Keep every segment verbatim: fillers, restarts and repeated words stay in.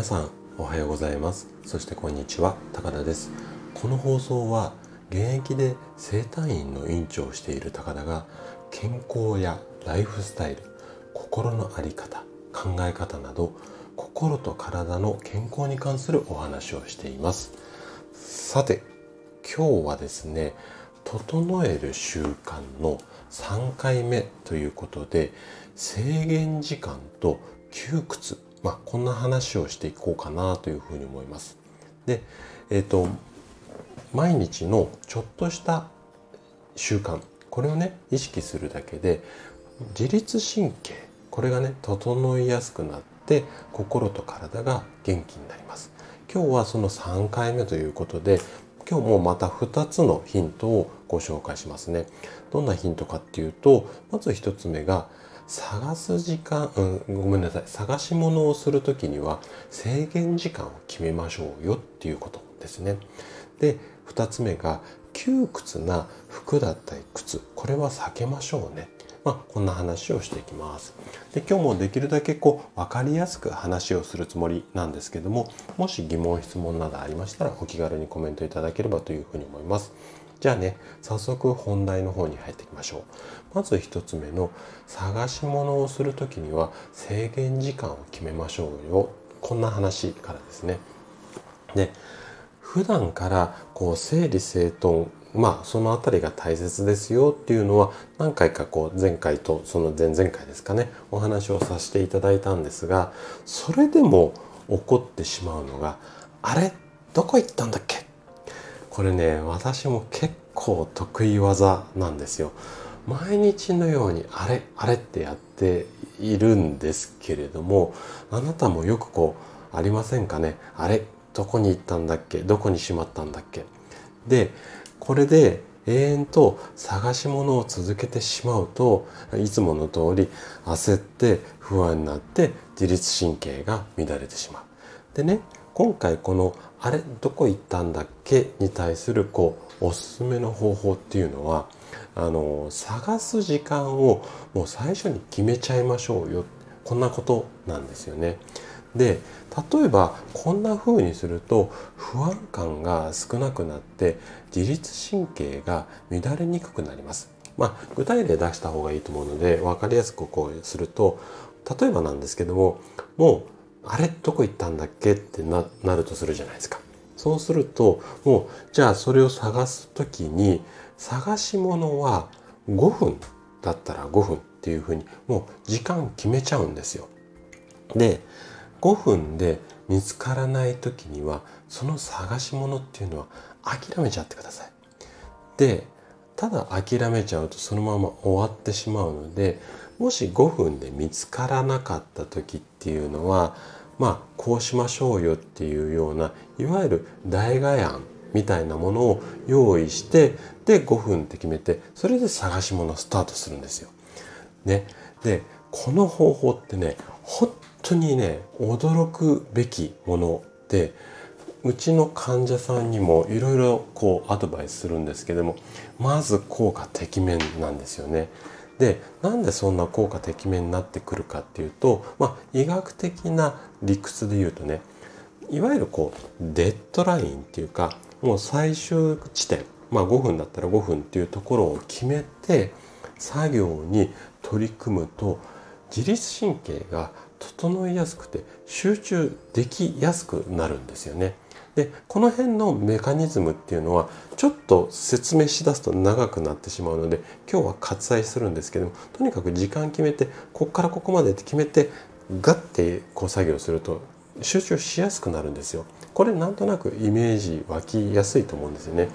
皆さんおはようございます。そしてこんにちは、高田です。この放送は現役で整体院の院長をしている高田が健康やライフスタイル、心の在り方、考え方など心と体の健康に関するお話をしています。さて、今日はですね、整える習慣のさんかいめということで、制限時間と窮屈、まあ、こんな話をしていこうかなというふうに思います。で、えーと、毎日のちょっとした習慣、これをね、意識するだけで自律神経、これがね、整いやすくなって心と体が元気になります。今日はそのさんかいめということで、今日もまたふたつのヒントをご紹介しますね。どんなヒントかっていうと、まずひとつめが探す時間、うん、ごめんなさい、探し物をするときには制限時間を決めましょうよっていうことですね。で、ふたつめが窮屈な服だったり靴、これは避けましょうね。まあ、こんな話をしていきます。で、今日もできるだけこう分かりやすく話をするつもりなんですけども、もし疑問質問などありましたらお気軽にコメントいただければというふうに思います。じゃあね、早速本題の方に入っていきましょう。まず一つ目の探し物をするときには制限時間を決めましょうよ。こんな話からですね。で、普段からこう整理整頓、まあ、そのあたりが大切ですよっていうのは何回かこう前回とその前々回ですかね、お話をさせていただいたんですが、それでも起こってしまうのが、あれどこ行ったんだっけ、これね、私も結構得意技なんですよ。毎日のようにあれあれってやっているんですけれども、あなたもよくこうありませんかね、あれどこに行ったんだっけ、どこにしまったんだっけ。で、これで永遠と探し物を続けてしまうと、いつもの通り焦って不安になって自律神経が乱れてしまう。でね、今回このあれどこ行ったんだっけに対するこうおすすめの方法っていうのは、あの探す時間をもう最初に決めちゃいましょうよ、こんなことなんですよね。で、例えばこんな風にすると不安感が少なくなって自律神経が乱れにくくなります。まあ、具体例出した方がいいと思うので分かりやすくこうすると、例えばなんですけども、もうあれどこ行ったんだっけって な, なるとするじゃないですか。そうするともう、じゃあそれを探すときに、探し物はごふんだったらごふんっていう風にもう時間決めちゃうんですよ。で、ごふんで見つからないときにはその探し物っていうのは諦めちゃってください。で、ただ諦めちゃうとそのまま終わってしまうので、もしごふんで見つからなかったときっていうのは、まあこうしましょうよっていうような、いわゆる代替案みたいなものを用意して、でごふんって決めて、それで探し物スタートするんですよ。ね、でこの方法ってね、本当にね、驚くべきもので、うちの患者さんにもいろいろこうアドバイスするんですけども、まず効果てきめんなんですよね。で、なんでそんな効果てきめんになってくるかっていうと、まあ、医学的な理屈で言うとね、いわゆるこうデッドラインっていうか、もう最終地点、まあ、ごふんだったらごふんっていうところを決めて作業に取り組むと、自律神経が整いやすくて集中できやすくなるんですよね。で、この辺のメカニズムっていうのはちょっと説明しだすと長くなってしまうので、今日は割愛するんですけども、とにかく時間決めて、ここからここまでって決めてガッてこう作業すると集中しやすくなるんですよ。これなんとなくイメージ湧きやすいと思うんですよね。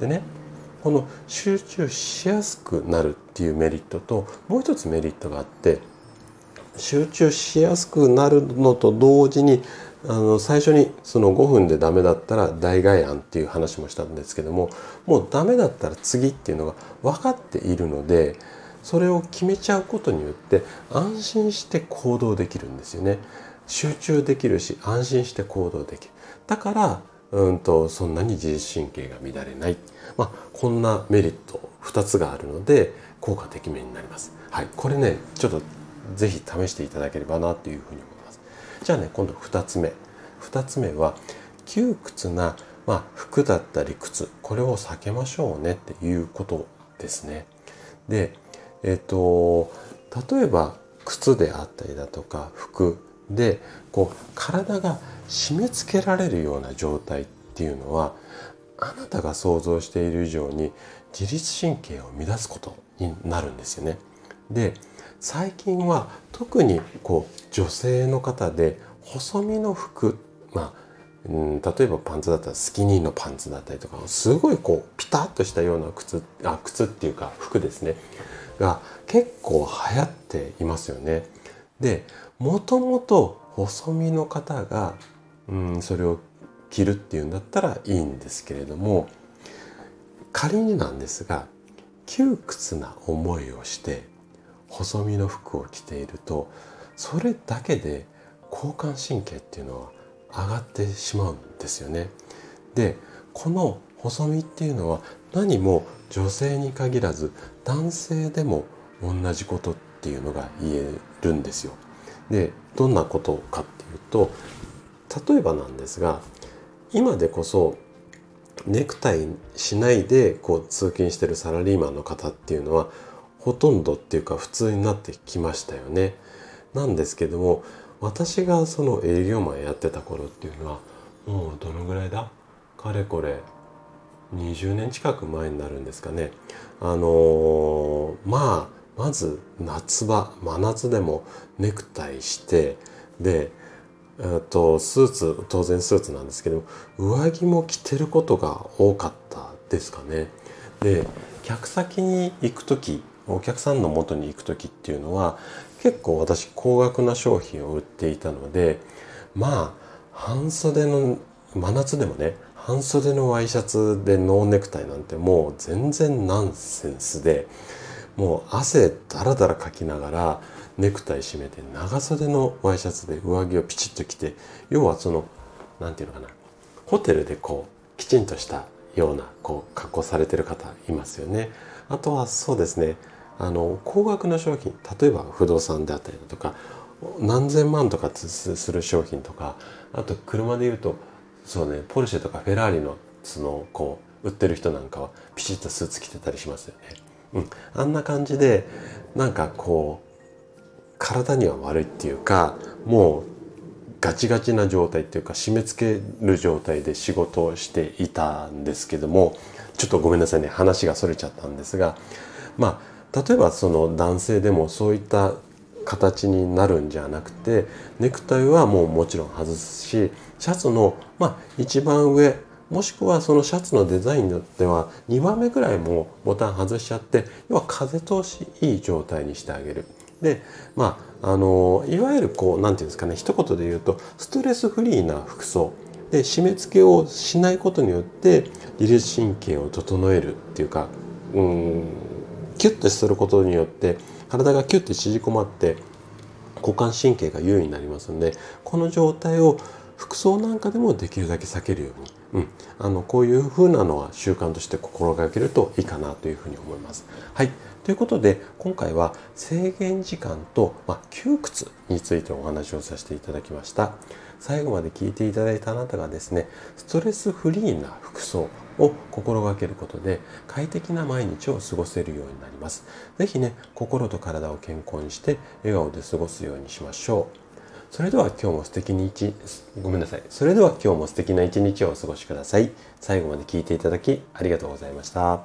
でね、この集中しやすくなるっていうメリットと、もう一つメリットがあって、集中しやすくなるのと同時に、あの最初にそのごふんでダメだったら代替案っていう話もしたんですけども、もうダメだったら次っていうのが分かっているので、それを決めちゃうことによって安心して行動できるんですよね。集中できるし安心して行動できる。だからうんとそんなに自律神経が乱れない。まあ、こんなメリットふたつがあるので効果てきめんになります。はい、これね、ちょっとぜひ試していただければなというふうに思います。じゃあね、今度2つ目ふたつめは窮屈な、まあ、服だったり靴、これを避けましょうねっていうことですね。で、えっと、例えば靴であったりだとか服でこう体が締め付けられるような状態っていうのは、あなたが想像している以上に自律神経を乱すことになるんですよね。で、最近は特にこう女性の方で細身の服、まあうん、例えばパンツだったらスキニーのパンツだったりとか、すごいこうピタッとしたような靴、あ、靴っていうか服ですねが結構流行っていますよね。で、もともと細身の方が、うん、それを着るっていうんだったらいいんですけれども、仮になんですが窮屈な思いをして細身の服を着ていると、それだけで交感神経っていうのは上がってしまうんですよね。で、この細身っていうのは何も女性に限らず男性でも同じことっていうのが言えるんですよ。で、どんなことかっていうと、例えばなんですが、今でこそネクタイしないでこう通勤してるサラリーマンの方っていうのはほとんどっていうか普通になってきましたよね。なんですけども、私がその営業マンやってた頃っていうのは、もうどのぐらいだかれこれにじゅうねん近く前になるんですかね。あのー、まあまず夏場、真夏でもネクタイして、で、えー、とスーツ、当然スーツなんですけども、上着も着てることが多かったですかね。で、客先に行くとき、お客さんの元に行くときっていうのは、結構私高額な商品を売っていたので、まあ半袖の、真夏でもね、半袖のワイシャツでノーネクタイなんてもう全然ナンセンスで、もう汗だらだらかきながらネクタイ締めて、長袖のワイシャツで上着をピチッと着て、要はそのなんていうのかな、ホテルでこうきちんとしたようなこう格好されてる方いますよね。あとはそうですね、あの高額な商品、例えば不動産であったりだとか何千万とかする商品とか、あと車でいうとそうね、ポルシェとかフェラーリのそのこう売ってる人なんかはピシッとスーツ着てたりしますよね。うん、あんな感じでなんかこう体には悪いっていうか、もうガチガチな状態っていうか締め付ける状態で仕事をしていたんですけども、ちょっとごめんなさいね、話がそれちゃったんですが、まあ例えばその男性でもそういった形になるんじゃなくて、ネクタイはもうもちろん外すし、シャツのまあ一番上、もしくはそのシャツのデザインによってはにばんめくらいもボタン外しちゃって、要は風通しいい状態にしてあげる。で、まああのいわゆるこうなんていうんですかね、一言で言うとストレスフリーな服装で、締め付けをしないことによって自律神経を整えるっていうか、うーんキュッとすることによって体がキュッと縮こまって交感神経が優位になりますので、この状態を服装なんかでもできるだけ避けるように、うん、あのこういう風なのは習慣として心がけるといいかなというふうに思います。はい、ということで今回は制限時間と、まあ、窮屈についてお話をさせていただきました。最後まで聞いていただいたあなたがですね、ストレスフリーな服装を心がけることで快適な毎日を過ごせるようになります。ぜひね、心と体を健康にして笑顔で過ごすようにしましょう。それでは今日も素敵に一ごめんなさい。それでは今日も素敵な一日をお過ごしください。最後まで聞いていただきありがとうございました。